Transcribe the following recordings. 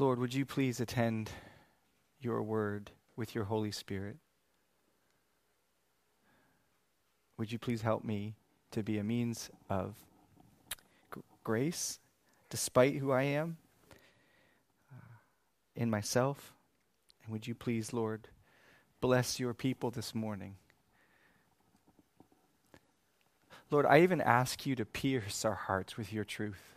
Lord, would you please attend your word with your Holy Spirit? Would you please help me to be a means of grace, despite who I am, in myself? And would you please, Lord, bless your people this morning? Lord, I even ask you to pierce our hearts with your truth.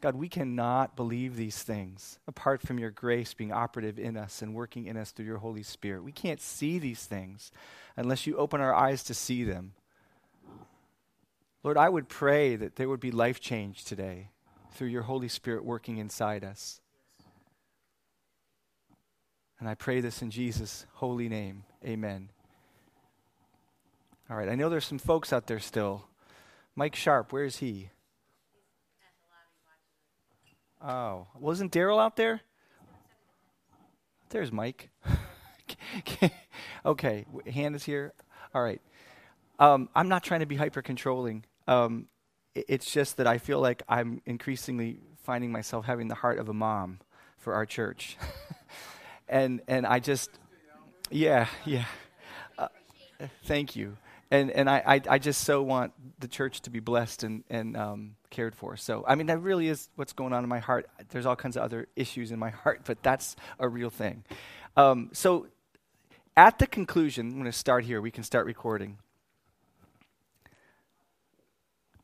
God, we cannot believe these things apart from your grace being operative in us and working in us through your Holy Spirit. We can't see these things unless you open our eyes to see them. Lord, I would pray that there would be life change today through your Holy Spirit working inside us. And I pray this in Jesus' holy name. Amen. All right, I know there's some folks out there still. Mike Sharp, where is he? Oh, wasn't Daryl out there? There's Mike. Okay, Hannah is here. All right. I'm not trying to be hyper-controlling. It's just that I feel like I'm increasingly finding myself having the heart of a mom for our church. And I just, yeah. Thank you. And I just so want the church to be blessed and cared for. So, I mean, that really is what's going on in my heart. There's all kinds of other issues in my heart, but that's a real thing. So at the conclusion, I'm going to start here. We can start recording.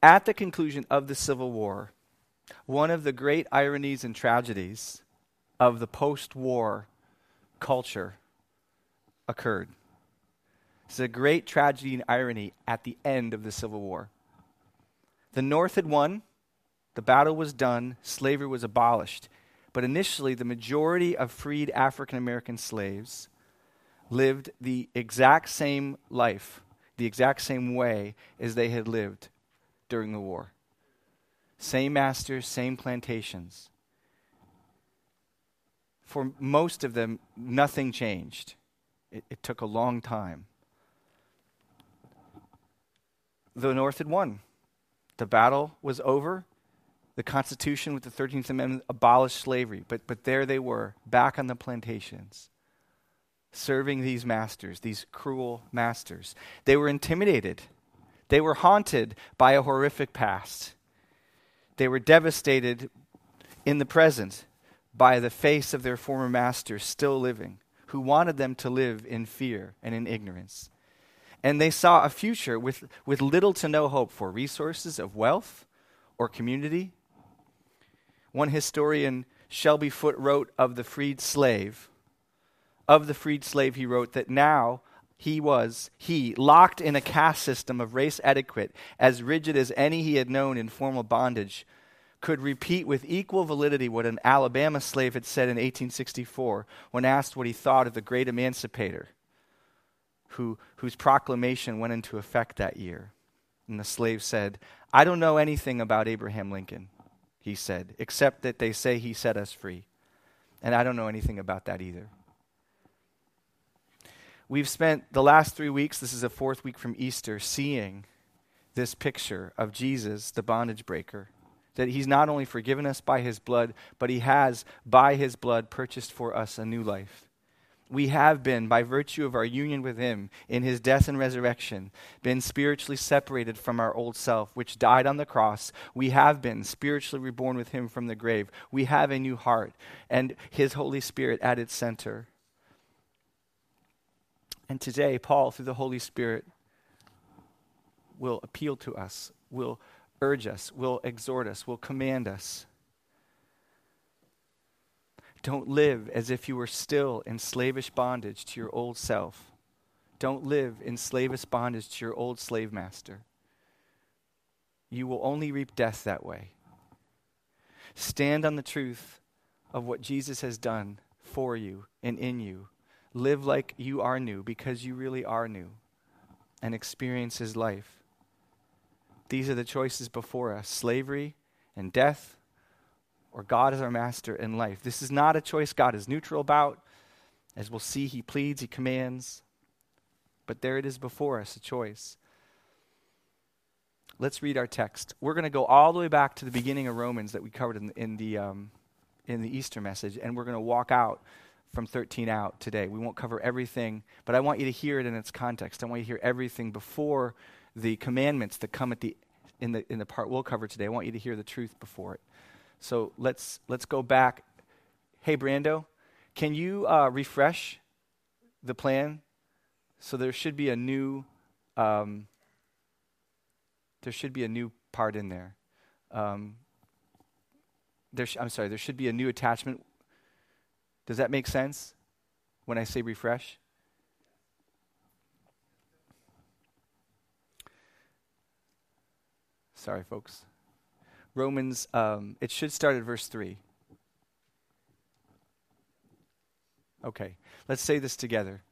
At the conclusion of the Civil War, one of the great ironies and tragedies of the post-war culture occurred. It's a great tragedy and irony at the end of the Civil War. The North had won, the battle was done, slavery was abolished. But initially, the majority of freed African American slaves lived the exact same life, the exact same way as they had lived during the war. Same masters, same plantations. For most of them, nothing changed. It took a long time. The North had won. The battle was over. The Constitution with the 13th Amendment abolished slavery. But there they were, back on the plantations, serving these masters, these cruel masters. They were intimidated. They were haunted by a horrific past. They were devastated in the present by the face of their former masters still living, who wanted them to live in fear and in ignorance. And they saw a future with little to no hope for resources of wealth or community. One historian, Shelby Foote, wrote of the freed slave. Of the freed slave, he wrote that now he was locked in a caste system of race etiquette as rigid as any he had known in formal bondage, could repeat with equal validity what an Alabama slave had said in 1864 when asked what he thought of the great emancipator, whose proclamation went into effect that year. And the slave said, "I don't know anything about Abraham Lincoln," he said, "except that they say he set us free. And I don't know anything about that either." We've spent the last 3 weeks, this is the fourth week from Easter, seeing this picture of Jesus, the bondage breaker, that he's not only forgiven us by his blood, but he has, by his blood, purchased for us a new life. We have been, by virtue of our union with him in his death and resurrection, been spiritually separated from our old self, which died on the cross. We have been spiritually reborn with him from the grave. We have a new heart and his Holy Spirit at its center. And today, Paul, through the Holy Spirit, will appeal to us, will urge us, will exhort us, will command us. Don't live as if you were still in slavish bondage to your old self. Don't live in slavish bondage to your old slave master. You will only reap death that way. Stand on the truth of what Jesus has done for you and in you. Live like you are new, because you really are new, and experience his life. These are the choices before us: slavery and death, or God as our master in life. This is not a choice God is neutral about. As we'll see, he pleads, he commands. But there it is before us, a choice. Let's read our text. We're going to go all the way back to the beginning of Romans that we covered in the in the Easter message, and we're going to walk out from 13 out today. We won't cover everything, but I want you to hear it in its context. I want you to hear everything before the commandments that come at the in the part we'll cover today. I want you to hear the truth before it. So let's go back. Hey, Brando, can you refresh the plan? So there should be a new part in there. There should be a new attachment. Does that make sense when I say refresh? Sorry, folks. Romans, it should start at verse 3. Okay, let's say this together.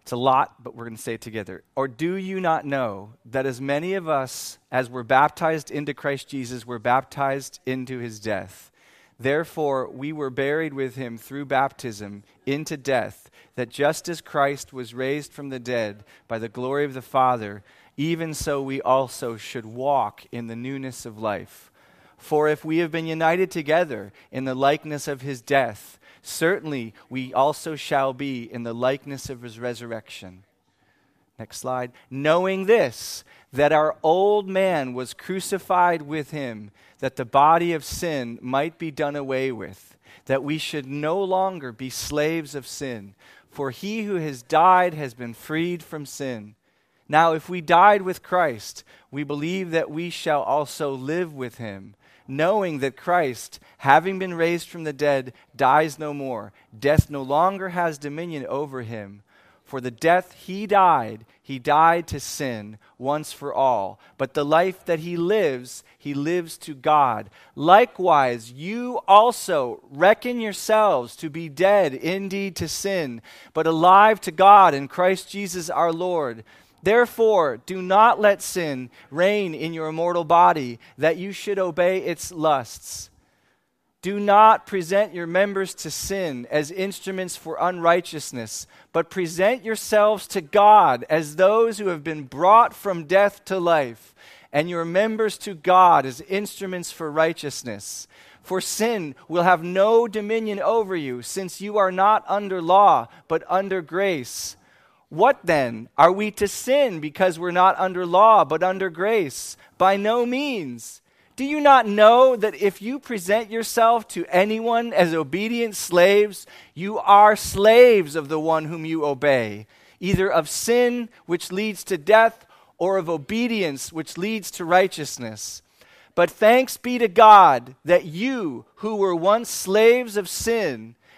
It's a lot, but we're going to say it together. Or do you not know that as many of us as were baptized into Christ Jesus were baptized into his death? Therefore, we were buried with him through baptism into death, that just as Christ was raised from the dead by the glory of the Father, even so we also should walk in the newness of life. For if we have been united together in the likeness of his death, certainly we also shall be in the likeness of his resurrection. Next slide. Knowing this, that our old man was crucified with him, that the body of sin might be done away with, that we should no longer be slaves of sin. For he who has died has been freed from sin. Now if we died with Christ, we believe that we shall also live with him, knowing that Christ, having been raised from the dead, dies no more. Death no longer has dominion over him. For the death he died to sin once for all. But the life that he lives to God. Likewise, you also reckon yourselves to be dead indeed to sin, but alive to God in Christ Jesus our Lord. Therefore, do not let sin reign in your mortal body, that you should obey its lusts. Do not present your members to sin as instruments for unrighteousness, but present yourselves to God as those who have been brought from death to life, and your members to God as instruments for righteousness. For sin will have no dominion over you, since you are not under law, but under grace. What then? Are we to sin because we're not under law, but under grace? By no means. Do you not know that if you present yourself to anyone as obedient slaves, you are slaves of the one whom you obey, either of sin, which leads to death, or of obedience, which leads to righteousness? But thanks be to God that you, who were once slaves of sin,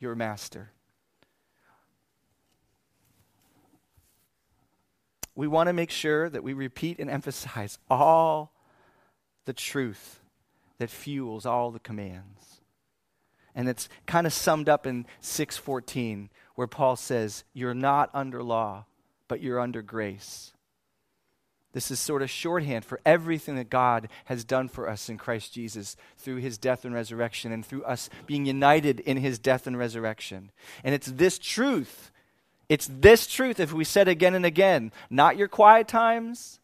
your master. We want to make sure that we repeat and emphasize all the truth that fuels all the commands. And it's kind of summed up in 6:14, where Paul says, you're not under law, but you're under grace. This is sort of shorthand for everything that God has done for us in Christ Jesus through his death and resurrection and through us being united in his death and resurrection. And it's this truth, if we said again and again, not your quiet times,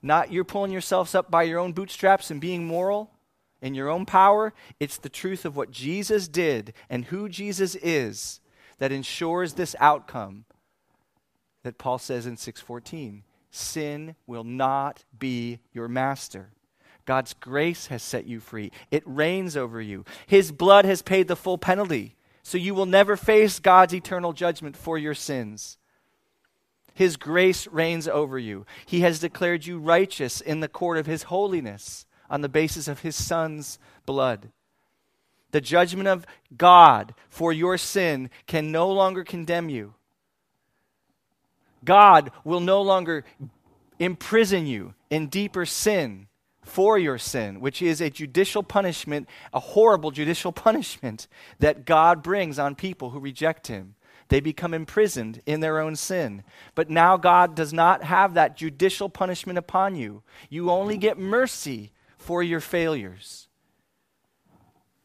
not your pulling yourselves up by your own bootstraps and being moral in your own power. It's the truth of what Jesus did and who Jesus is that ensures this outcome that Paul says in 6:14. Sin will not be your master. God's grace has set you free. It reigns over you. His blood has paid the full penalty, so you will never face God's eternal judgment for your sins. His grace reigns over you. He has declared you righteous in the court of his holiness on the basis of his Son's blood. The judgment of God for your sin can no longer condemn you. God will no longer imprison you in deeper sin for your sin, which is a judicial punishment, a horrible judicial punishment that God brings on people who reject him. They become imprisoned in their own sin. But now God does not have that judicial punishment upon you. You only get mercy for your failures.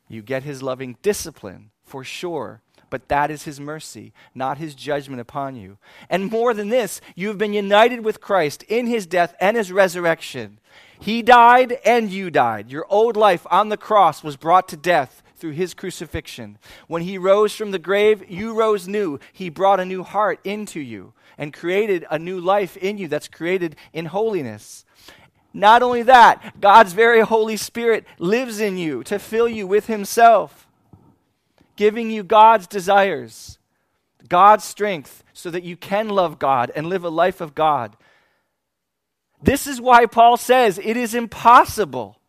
You get his loving discipline, for sure, but that is his mercy, not his judgment upon you. And more than this, you have been united with Christ in his death and his resurrection. He died and you died. Your old life on the cross was brought to death through his crucifixion. When he rose from the grave, you rose new. He brought a new heart into you and created a new life in you that's created in holiness. Not only that, God's very Holy Spirit lives in you to fill you with himself, giving you God's desires, God's strength, so that you can love God and live a life of God. This is why Paul says it is impossible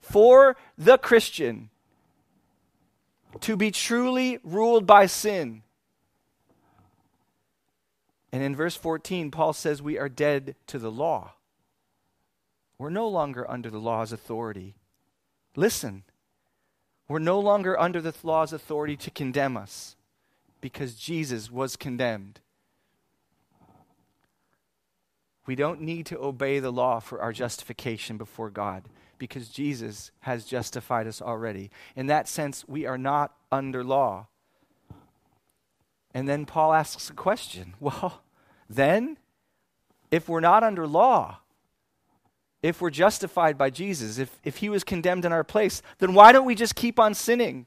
for the Christian to be truly ruled by sin. And in verse 14, Paul says we are dead to the law. We're no longer under the law's authority. Listen, we're no longer under the law's authority to condemn us because Jesus was condemned. We don't need to obey the law for our justification before God because Jesus has justified us already. In that sense, we are not under law. And then Paul asks a question. Well, then, if we're not under law, if we're justified by Jesus, if he was condemned in our place, then why don't we just keep on sinning?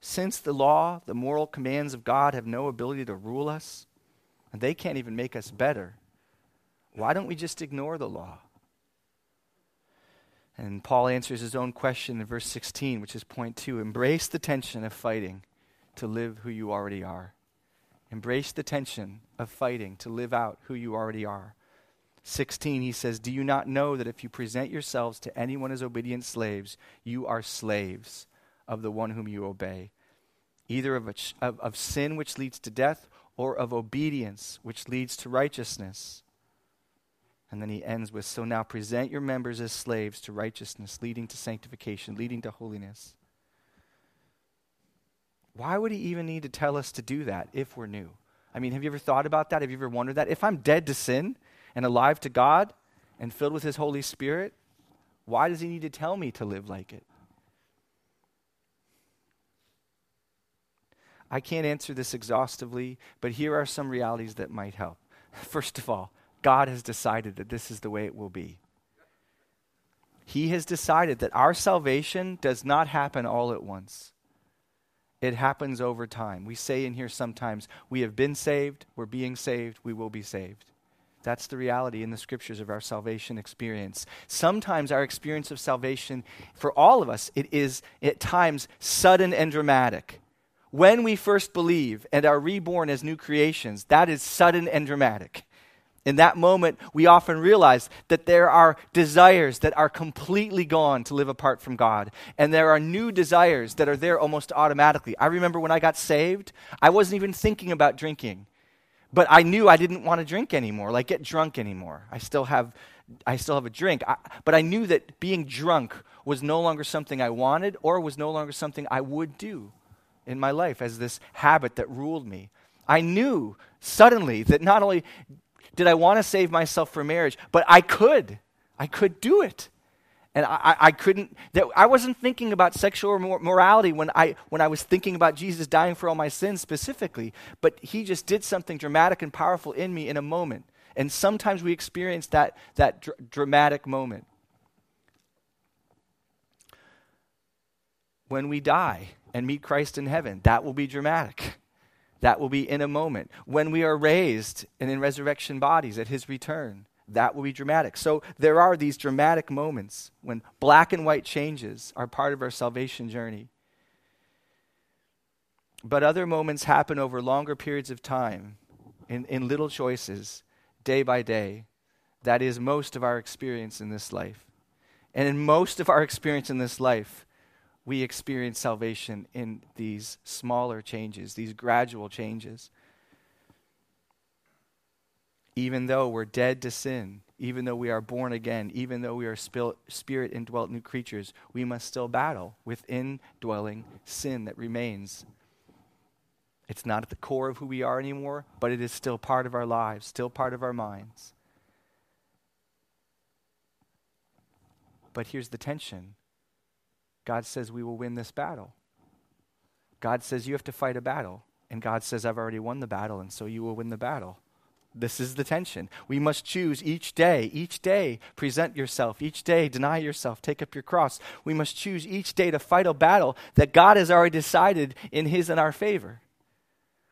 Since the law, the moral commands of God have no ability to rule us, and they can't even make us better, why don't we just ignore the law? And Paul answers his own question in verse 16, which is point 2. Embrace the tension of fighting to live who you already are. Embrace the tension of fighting to live out who you already are. 16, he says, do you not know that if you present yourselves to anyone as obedient slaves, you are slaves of the one whom you obey, either of sin which leads to death or of obedience which leads to righteousness? And then he ends with, so now present your members as slaves to righteousness, leading to sanctification, leading to holiness. Why would he even need to tell us to do that if we're new? I mean, have you ever thought about that? Have you ever wondered that? If I'm dead to sin and alive to God and filled with his Holy Spirit, why does he need to tell me to live like it? I can't answer this exhaustively, but here are some realities that might help. First of all, God has decided that this is the way it will be. He has decided that our salvation does not happen all at once. It happens over time. We say in here sometimes, we have been saved, we're being saved, we will be saved. That's the reality in the scriptures of our salvation experience. Sometimes our experience of salvation, for all of us, it is at times sudden and dramatic. When we first believe and are reborn as new creations, that is sudden and dramatic. In that moment, we often realize that there are desires that are completely gone to live apart from God. And there are new desires that are there almost automatically. I remember when I got saved, I wasn't even thinking about drinking. But I knew I didn't want to drink anymore, like get drunk anymore. I still have a drink. But I knew that being drunk was no longer something I wanted or was no longer something I would do in my life as this habit that ruled me. I knew suddenly that not only did I want to save myself for marriage? But I could do it. And I couldn't, I wasn't thinking about sexual morality when I was thinking about Jesus dying for all my sins specifically, but he just did something dramatic and powerful in me in a moment. And sometimes we experience that dramatic moment. When we die and meet Christ in heaven, that will be dramatic. That will be in a moment. When we are raised and in resurrection bodies at his return, that will be dramatic. So there are these dramatic moments when black and white changes are part of our salvation journey. But other moments happen over longer periods of time, in little choices, day by day. That is most of our experience in this life. And in most of our experience in this life, we experience salvation in these smaller changes, these gradual changes. Even though we're dead to sin, even though we are born again, even though we are spirit-indwelt new creatures, we must still battle with indwelling sin that remains. It's not at the core of who we are anymore, but it is still part of our lives, still part of our minds. But here's the tension. God says we will win this battle. God says you have to fight a battle. And God says I've already won the battle, and so you will win the battle. This is the tension. We must choose each day. Each day, present yourself. Each day, deny yourself. Take up your cross. We must choose each day to fight a battle that God has already decided in his and our favor.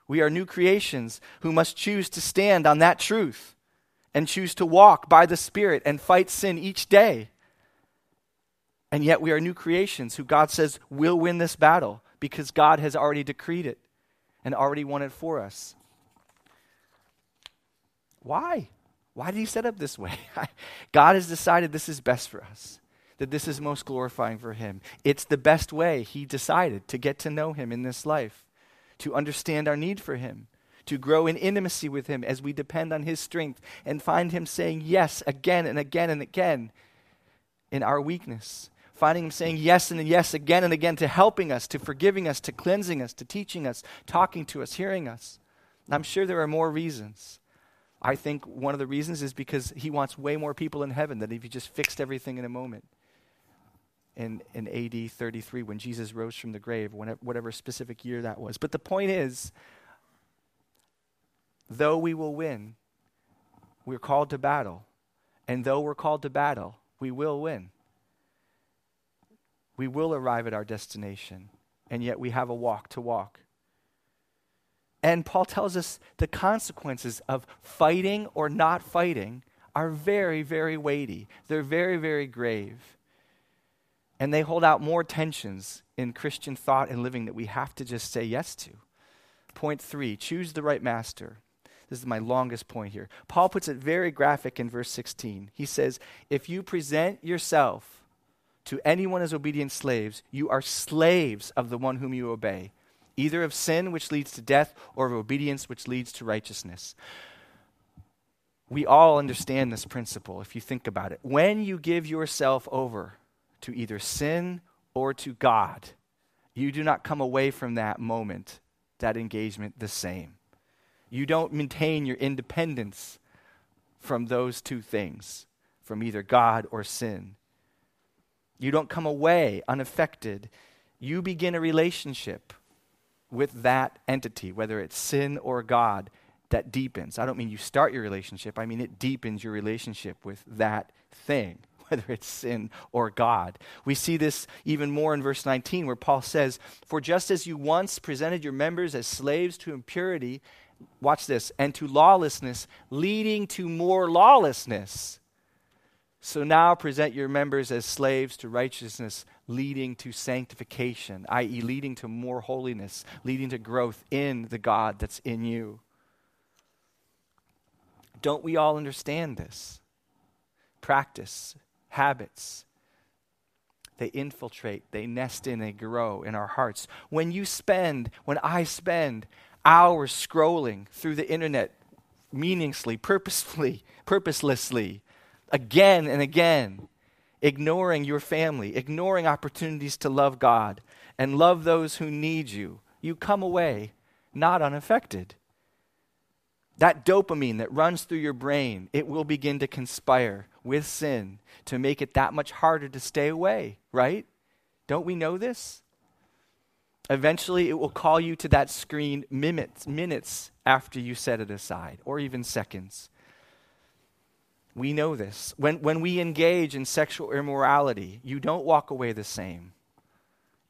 We are new creations who must choose to stand on that truth and choose to walk by the Spirit and fight sin each day. And yet we are new creations who God says will win this battle because God has already decreed it and already won it for us. Why? Why did he set up this way? God has decided this is best for us, that this is most glorifying for him. It's the best way he decided to get to know him in this life, to understand our need for him, to grow in intimacy with him as we depend on his strength and find him saying yes again and again and again in our weakness. Finding him saying yes and yes again and again to helping us, to forgiving us, to cleansing us, to teaching us, talking to us, hearing us. And I'm sure there are more reasons. I think one of the reasons is because he wants way more people in heaven than if he just fixed everything in a moment. In AD 33, when Jesus rose from the grave, whatever specific year that was. But the point is, though we will win, we're called to battle. And though we're called to battle, we will win. We will arrive at our destination, and yet we have a walk to walk. And Paul tells us the consequences of fighting or not fighting are very, very weighty. They're very, very grave. And they hold out more tensions in Christian thought and living that we have to just say yes to. Point 3, choose the right master. This is my longest point here. Paul puts it very graphic in verse 16. He says, if you present yourself to anyone as obedient slaves, you are slaves of the one whom you obey, either of sin, which leads to death, or of obedience, which leads to righteousness. We all understand this principle if you think about it. When you give yourself over to either sin or to God, you do not come away from that moment, that engagement, the same. You don't maintain your independence from those two things, from either God or sin. You don't come away unaffected. You begin a relationship with that entity, whether it's sin or God, that deepens. I don't mean you start your relationship. I mean it deepens your relationship with that thing, whether it's sin or God. We see this even more in verse 19 where Paul says, for just as you once presented your members as slaves to impurity, watch this, and to lawlessness, leading to more lawlessness. So now present your members as slaves to righteousness, leading to sanctification, i.e. leading to more holiness, leading to growth in the God that's in you. Don't we all understand this? Practice, habits, they infiltrate, they nest in, they grow in our hearts. When I spend hours scrolling through the internet meaninglessly, purposelessly, again and again, ignoring your family, ignoring opportunities to love God and love those who need you, you come away not unaffected. That dopamine that runs through your brain, it will begin to conspire with sin to make it that much harder to stay away, right? Don't we know this? Eventually, it will call you to that screen minutes after you set it aside, or even seconds. We know this. When we engage in sexual immorality, you don't walk away the same.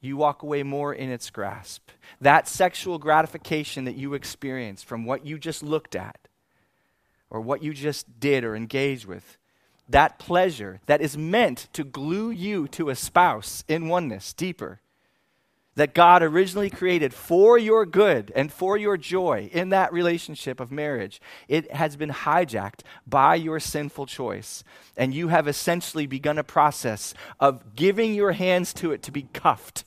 you walk away more in its grasp. That sexual gratification that you experienced from what you just looked at or what you just did or engaged with, that pleasure that is meant to glue you to a spouse in oneness deeper, that God originally created for your good and for your joy in that relationship of marriage, it has been hijacked by your sinful choice. And you have essentially begun a process of giving your hands to it to be cuffed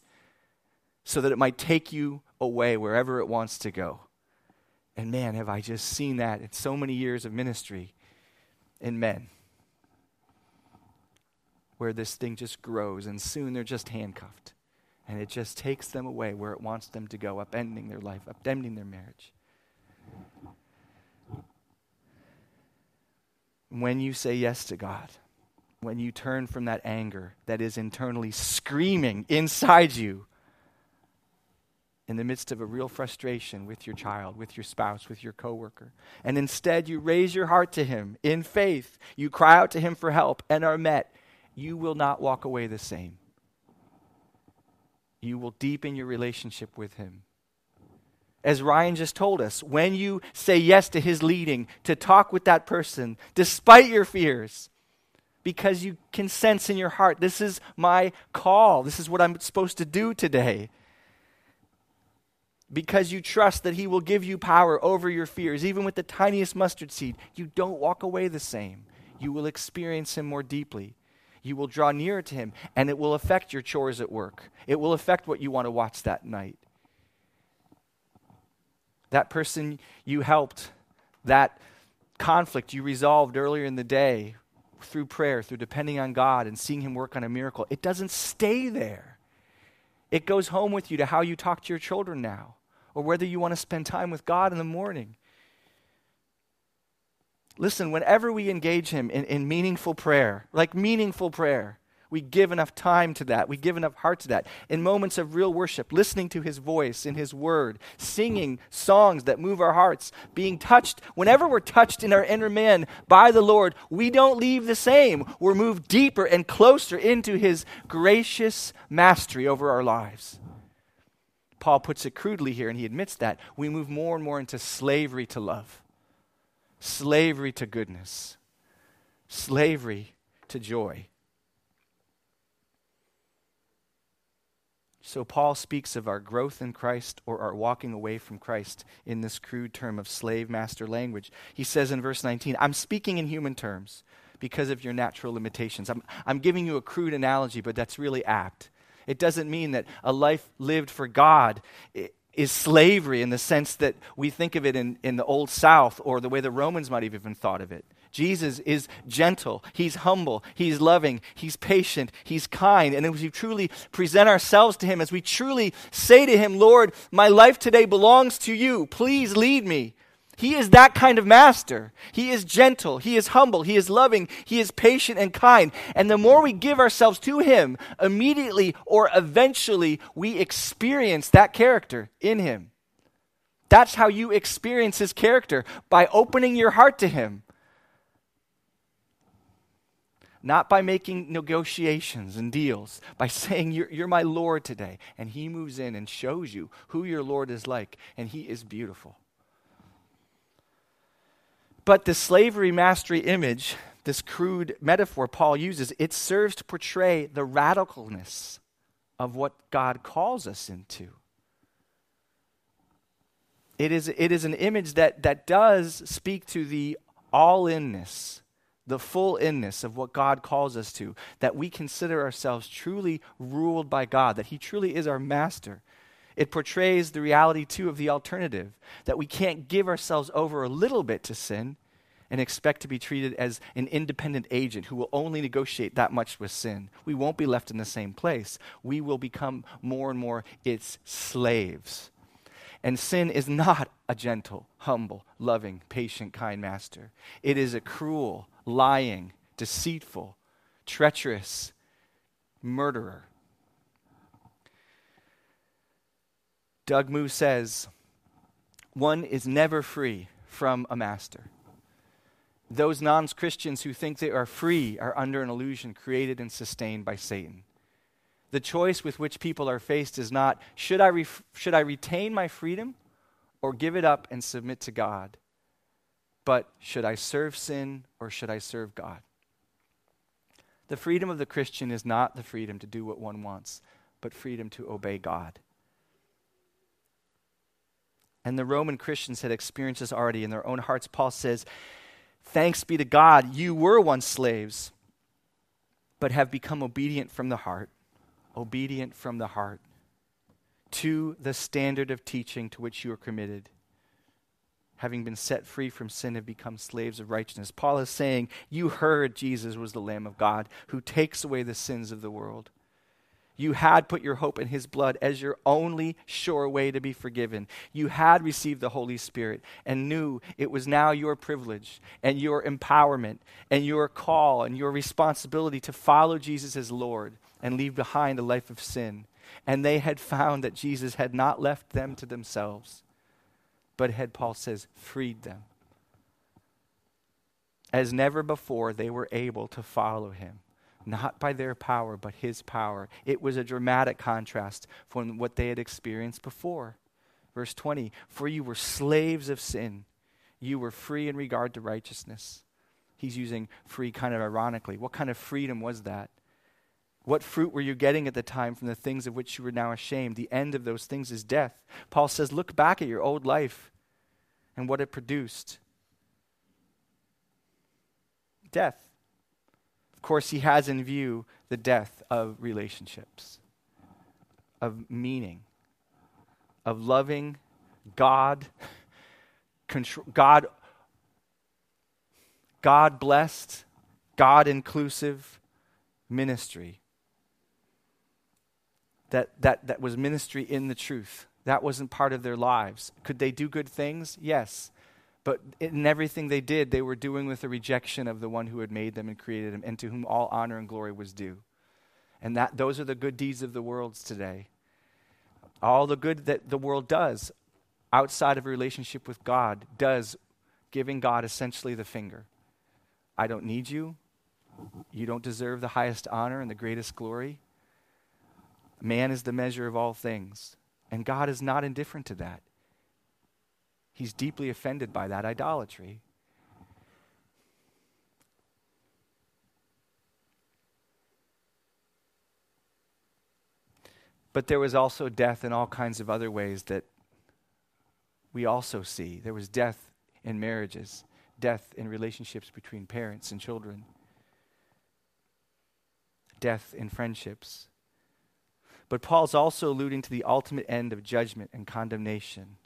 so that it might take you away wherever it wants to go. And man, have I just seen that in so many years of ministry in men, where this thing just grows and soon they're just handcuffed. And it just takes them away where it wants them to go, upending their life, upending their marriage. When you say yes to God, when you turn from that anger that is internally screaming inside you in the midst of a real frustration with your child, with your spouse, with your coworker, and instead you raise your heart to Him in faith, you cry out to Him for help and are met, you will not walk away the same. You will deepen your relationship with Him. As Ryan just told us, when you say yes to His leading, to talk with that person, despite your fears, because you can sense in your heart, this is my call, this is what I'm supposed to do today. Because you trust that He will give you power over your fears, even with the tiniest mustard seed, you don't walk away the same. You will experience Him more deeply. You will draw nearer to Him, and it will affect your chores at work. It will affect what you want to watch that night. That person you helped, that conflict you resolved earlier in the day through prayer, through depending on God and seeing Him work on a miracle, it doesn't stay there. It goes home with you to how you talk to your children now, or whether you want to spend time with God in the morning. Listen, whenever we engage Him in meaningful prayer, like meaningful prayer, we give enough time to that. We give enough heart to that. In moments of real worship, listening to His voice in His word, singing songs that move our hearts, being touched. Whenever we're touched in our inner man by the Lord, we don't leave the same. We're moved deeper and closer into His gracious mastery over our lives. Paul puts it crudely here, and he admits that. We move more and more into slavery to love. Slavery to goodness, slavery to joy. So Paul speaks of our growth in Christ or our walking away from Christ in this crude term of slave-master language. He says in verse 19, I'm speaking in human terms because of your natural limitations. I'm giving you a crude analogy, but that's really apt. It doesn't mean that a life lived for God is slavery in the sense that we think of it in the Old South or the way the Romans might have even thought of it. Jesus is gentle, He's humble, He's loving, He's patient, He's kind. And as we truly present ourselves to Him, as we truly say to Him, Lord, my life today belongs to You, please lead me. He is that kind of master. He is gentle, He is humble, He is loving, He is patient and kind. And the more we give ourselves to Him, immediately or eventually we experience that character in Him. That's how you experience His character, by opening your heart to Him. Not by making negotiations and deals, by saying, you're my Lord today. And He moves in and shows you who your Lord is like, and He is beautiful. But the slavery mastery image, this crude metaphor Paul uses, it serves to portray the radicalness of what God calls us into. It is an image that does speak to the all-inness, the full-inness of what God calls us to, that we consider ourselves truly ruled by God, that He truly is our master. It portrays the reality, too, of the alternative, that we can't give ourselves over a little bit to sin and expect to be treated as an independent agent who will only negotiate that much with sin. We won't be left in the same place. We will become more and more its slaves. And sin is not a gentle, humble, loving, patient, kind master. It is a cruel, lying, deceitful, treacherous murderer. Doug Moo says, one is never free from a master. Those non-Christians who think they are free are under an illusion created and sustained by Satan. the choice with which people are faced is not, should I retain my freedom or give it up and submit to God? But should I serve sin or should I serve God? The freedom of the Christian is not the freedom to do what one wants, but freedom to obey God. And the Roman Christians had experienced this already in their own hearts. Paul says, "Thanks be to God, you were once slaves, but have become obedient from the heart, to the standard of teaching to which you are committed. Having been set free from sin, have become slaves of righteousness." Paul is saying, you heard Jesus was the Lamb of God who takes away the sins of the world. You had put your hope in his blood as your only sure way to be forgiven. You had received the Holy Spirit and knew it was now your privilege and your empowerment and your call and your responsibility to follow Jesus as Lord and leave behind a life of sin. And they had found that Jesus had not left them to themselves, but had, Paul says, freed them. As never before, they were able to follow him, not by their power, but his power. It was a dramatic contrast from what they had experienced before. Verse 20, "For you were slaves of sin. You were free in regard to righteousness." He's using free kind of ironically. What kind of freedom was that? What fruit were you getting at the time from the things of which you were now ashamed? The end of those things is death. Paul says, look back at your old life and what it produced. Death. Of course, he has in view the death of relationships, of meaning, of loving God, God-blessed, God-inclusive ministry. That was ministry in the truth. That wasn't part of their lives. Could they do good things? Yes. But in everything they did, they were doing with a rejection of the one who had made them and created them and to whom all honor and glory was due. And that those are the good deeds of the world today. All the good that the world does outside of a relationship with God does giving God essentially the finger. I don't need you. You don't deserve the highest honor and the greatest glory. Man is the measure of all things. And God is not indifferent to that. He's deeply offended by that idolatry. But there was also death in all kinds of other ways that we also see. There was death in marriages, death in relationships between parents and children, death in friendships. But Paul's also alluding to the ultimate end of judgment and condemnation,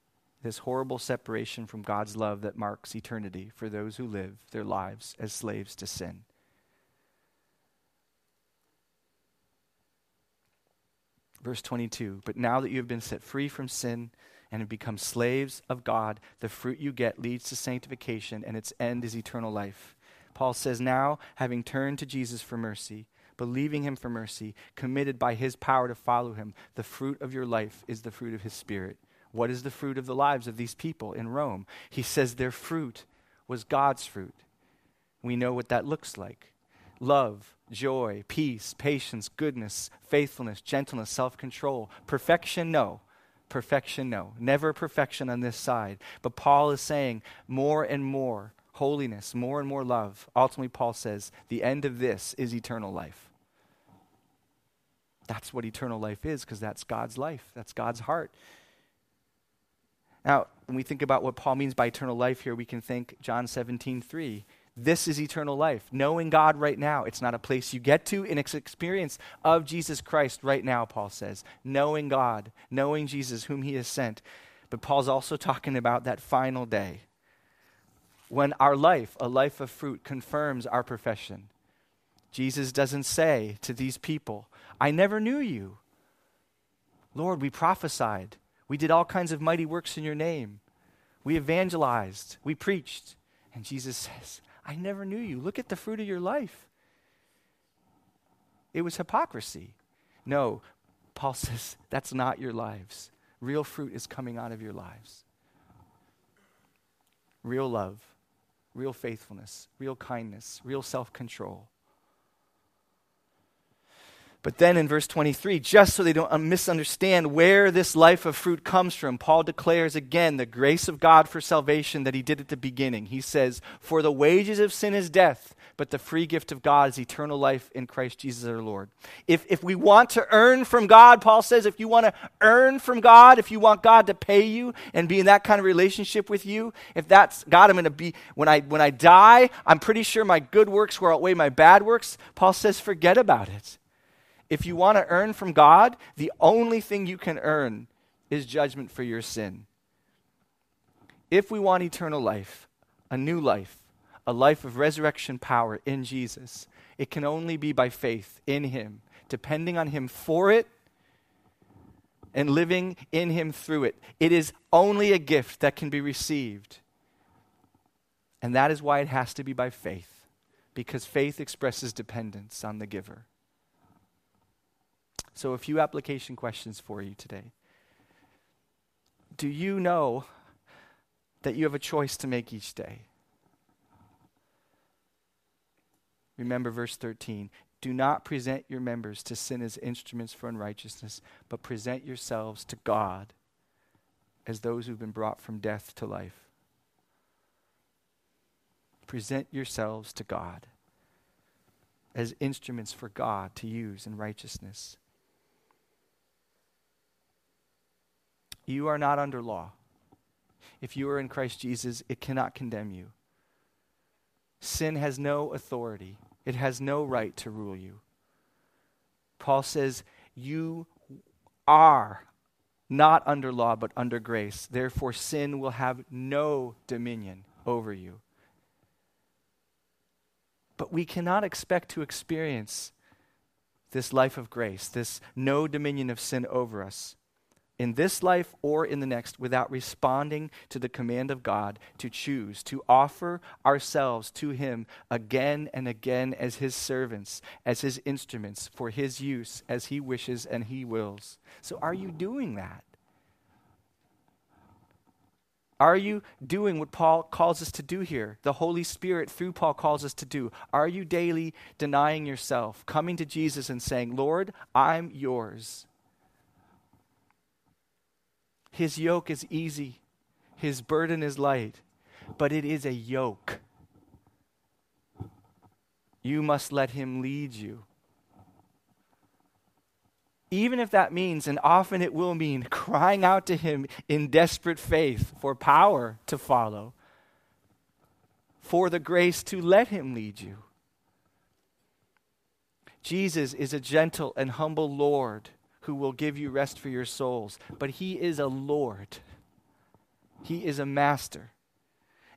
this horrible separation from God's love that marks eternity for those who live their lives as slaves to sin. Verse 22, "But now that you have been set free from sin and have become slaves of God, the fruit you get leads to sanctification and its end is eternal life." Paul says, now, having turned to Jesus for mercy, believing him for mercy, committed by his power to follow him, the fruit of your life is the fruit of his Spirit. What is the fruit of the lives of these people in Rome? He says their fruit was God's fruit. We know what that looks like. Love, joy, peace, patience, goodness, faithfulness, gentleness, self-control. Perfection, no. Perfection, no. Never perfection on this side. But Paul is saying more and more holiness, more and more love. Ultimately, Paul says, the end of this is eternal life. That's what eternal life is, because that's God's life. That's God's heart. Now, when we think about what Paul means by eternal life here, we can think John 17:3. This is eternal life. Knowing God right now. It's not a place you get to. It's an experience of Jesus Christ right now, Paul says. Knowing God, knowing Jesus, whom he has sent. But Paul's also talking about that final day, when our life, a life of fruit, confirms our profession. Jesus doesn't say to these people, I never knew you. Lord, we prophesied. We did all kinds of mighty works in your name. We evangelized. We preached. And Jesus says, I never knew you. Look at the fruit of your life. It was hypocrisy. No, Paul says, that's not your lives. Real fruit is coming out of your lives. Real love, real faithfulness, real kindness, real self-control. But then in verse 23, just so they don't misunderstand where this life of fruit comes from, Paul declares again the grace of God for salvation that he did at the beginning. He says, "For the wages of sin is death, but the free gift of God is eternal life in Christ Jesus our Lord." If we want to earn from God, Paul says, if you want to earn from God, if you want God to pay you and be in that kind of relationship with you, if that's, God, I'm going to be, when I die, I'm pretty sure my good works will outweigh my bad works. Paul says, forget about it. If you want to earn from God, the only thing you can earn is judgment for your sin. If we want eternal life, a new life, a life of resurrection power in Jesus, it can only be by faith in him, depending on him for it and living in him through it. It is only a gift that can be received. And that is why it has to be by faith, because faith expresses dependence on the giver. So a few application questions for you today. Do you know that you have a choice to make each day? Remember verse 13. Do not present your members to sin as instruments for unrighteousness, but present yourselves to God as those who've been brought from death to life. Present yourselves to God as instruments for God to use in righteousness. You are not under law. If you are in Christ Jesus, it cannot condemn you. Sin has no authority. It has no right to rule you. Paul says, you are not under law, but under grace. Therefore, sin will have no dominion over you. But we cannot expect to experience this life of grace, this no dominion of sin over us, in this life or in the next, without responding to the command of God to choose, to offer ourselves to him again and again as his servants, as his instruments for his use, as he wishes and he wills. So are you doing that? Are you doing what Paul calls us to do here? The Holy Spirit through Paul calls us to do. Are you daily denying yourself, coming to Jesus and saying, Lord, I'm yours? His yoke is easy. His burden is light. But it is a yoke. You must let him lead you. Even if that means, and often it will mean, crying out to him in desperate faith for power to follow, for the grace to let him lead you. Jesus is a gentle and humble Lord who will give you rest for your souls. But he is a Lord. He is a master.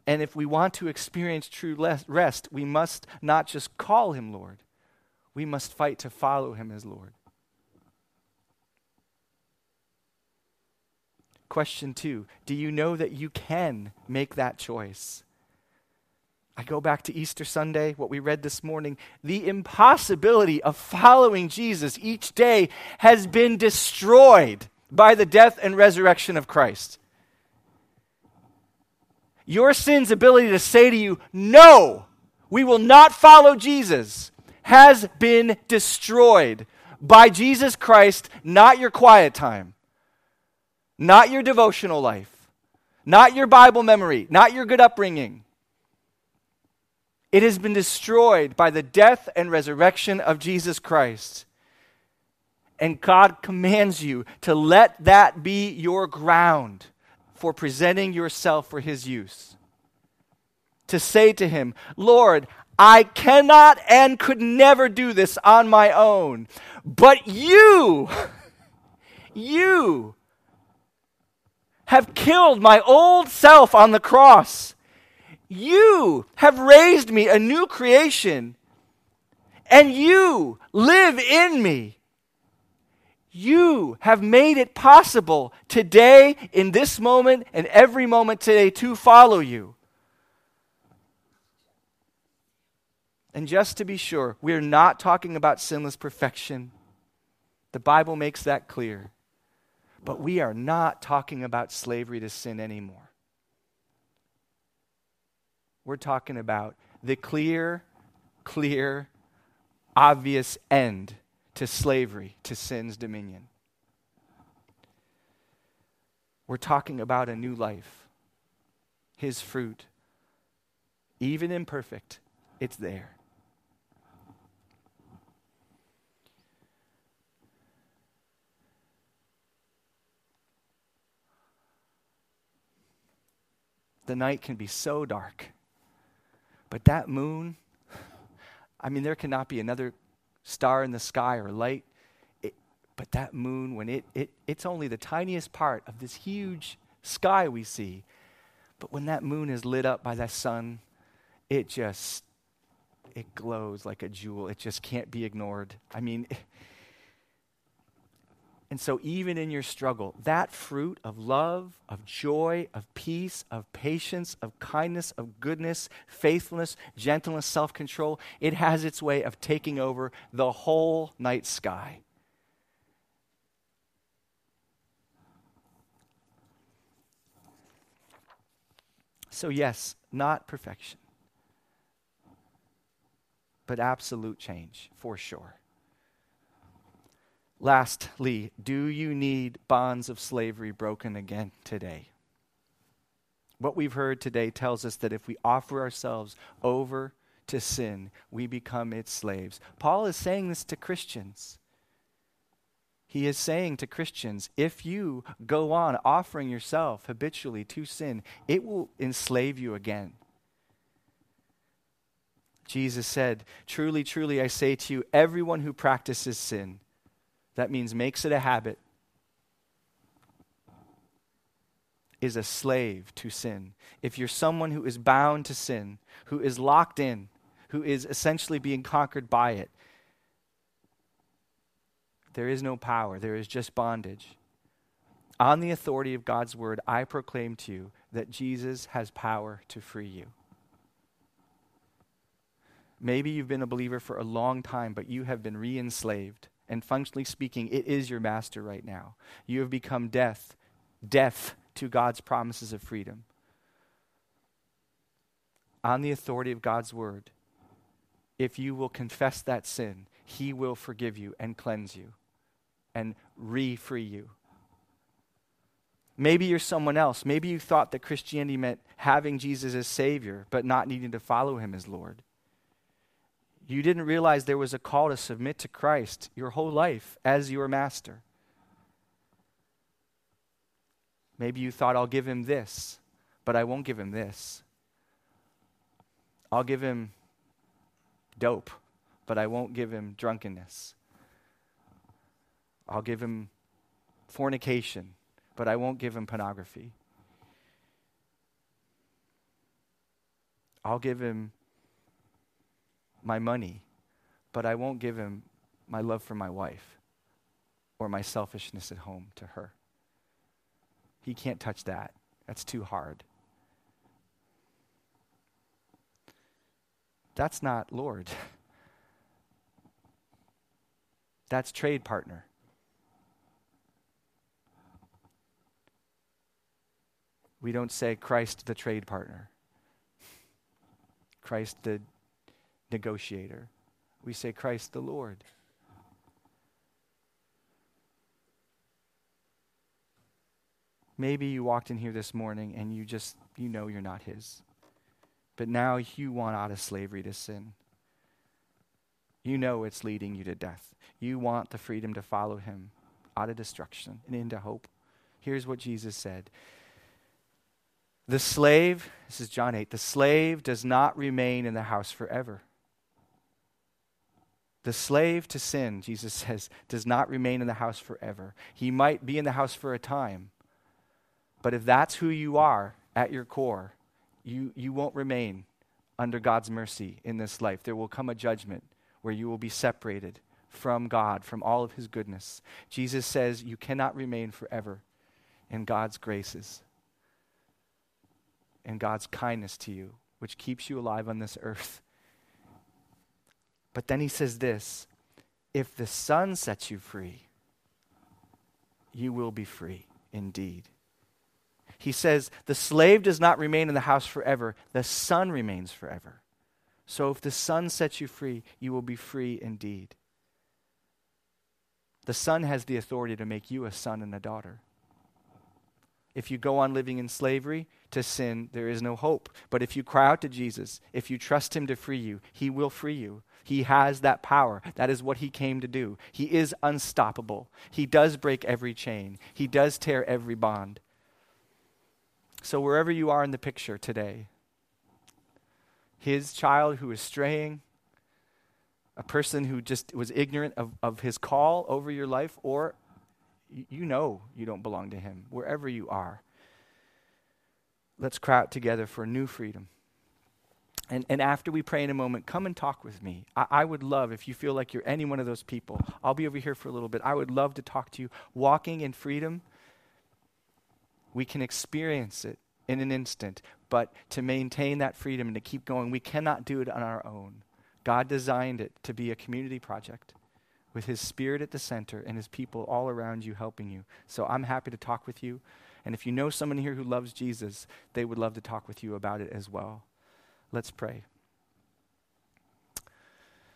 And if we want to experience true rest, we must not just call him Lord. We must fight to follow him as Lord. Question 2, do you know that you can make that choice? I go back to Easter Sunday, what we read this morning. The impossibility of following Jesus each day has been destroyed by the death and resurrection of Christ. Your sin's ability to say to you, no, we will not follow Jesus, has been destroyed by Jesus Christ, not your quiet time, not your devotional life, not your Bible memory, not your good upbringing. It has been destroyed by the death and resurrection of Jesus Christ. And God commands you to let that be your ground for presenting yourself for his use. To say to him, Lord, I cannot and could never do this on my own, but you have killed my old self on the cross. You have raised me a new creation, and you live in me. You have made it possible today, in this moment, and every moment today to follow you. And just to be sure, we're not talking about sinless perfection. The Bible makes that clear. But we are not talking about slavery to sin anymore. We're talking about the clear, obvious end to slavery, to sin's dominion. We're talking about a new life. His fruit, even imperfect, it's there. The night can be so dark, but that moon, I mean, there cannot be another star in the sky or light, but that moon, when it's only the tiniest part of this huge sky we see, but when that moon is lit up by that sun, it glows like a jewel. It just can't be ignored. I mean, and so even in your struggle, that fruit of love, of joy, of peace, of patience, of kindness, of goodness, faithfulness, gentleness, self-control, it has its way of taking over the whole night sky. So yes, not perfection, but absolute change for sure. Lastly, do you need bonds of slavery broken again today? What we've heard today tells us that if we offer ourselves over to sin, we become its slaves. Paul is saying this to Christians. He is saying to Christians, if you go on offering yourself habitually to sin, it will enslave you again. Jesus said, "Truly, truly, I say to you, everyone who practices sin," that means makes it a habit, is a slave to sin. If you're someone who is bound to sin, who is locked in, who is essentially being conquered by it, there is no power, there is just bondage. On the authority of God's word, I proclaim to you that Jesus has power to free you. Maybe you've been a believer for a long time, but you have been re-enslaved. And functionally speaking, it is your master right now. You have become deaf to God's promises of freedom. On the authority of God's word, if you will confess that sin, he will forgive you and cleanse you and re-free you. Maybe you're someone else. Maybe you thought that Christianity meant having Jesus as Savior, but not needing to follow him as Lord. You didn't realize there was a call to submit to Christ your whole life as your master. Maybe you thought, I'll give him this, but I won't give him this. I'll give him dope, but I won't give him drunkenness. I'll give him fornication, but I won't give him pornography. I'll give him my money, but I won't give him my love for my wife or my selfishness at home to her. He can't touch that. That's too hard. That's not Lord. That's trade partner. We don't say Christ the trade partner, Christ the negotiator. We say Christ the Lord. Maybe you walked in here this morning and you know you're not his. But now you want out of slavery to sin. You know it's leading you to death. You want the freedom to follow him out of destruction and into hope. Here's what Jesus said. The slave, this is John 8, the slave does not remain in the house forever. The slave to sin, Jesus says, does not remain in the house forever. He might be in the house for a time, but if that's who you are at your core, you won't remain under God's mercy in this life. There will come a judgment where you will be separated from God, from all of his goodness. Jesus says you cannot remain forever in God's graces and God's kindness to you, which keeps you alive on this earth. But then he says this, if the Son sets you free, you will be free indeed. He says, the slave does not remain in the house forever, the Son remains forever. So if the Son sets you free, you will be free indeed. The Son has the authority to make you a son and a daughter. If you go on living in slavery to sin, there is no hope. But if you cry out to Jesus, if you trust him to free you, he will free you. He has that power. That is what he came to do. He is unstoppable. He does break every chain. He does tear every bond. So wherever you are in the picture today, his child who is straying, a person who just was ignorant of his call over your life, or you know you don't belong to him, wherever you are, let's cry out together for new freedom. And after we pray in a moment, come and talk with me. I would love, if you feel like you're any one of those people, I'll be over here for a little bit. I would love to talk to you. Walking in freedom, we can experience it in an instant, but to maintain that freedom and to keep going, we cannot do it on our own. God designed it to be a community project with his Spirit at the center and his people all around you helping you. So I'm happy to talk with you. And if you know someone here who loves Jesus, they would love to talk with you about it as well. Let's pray.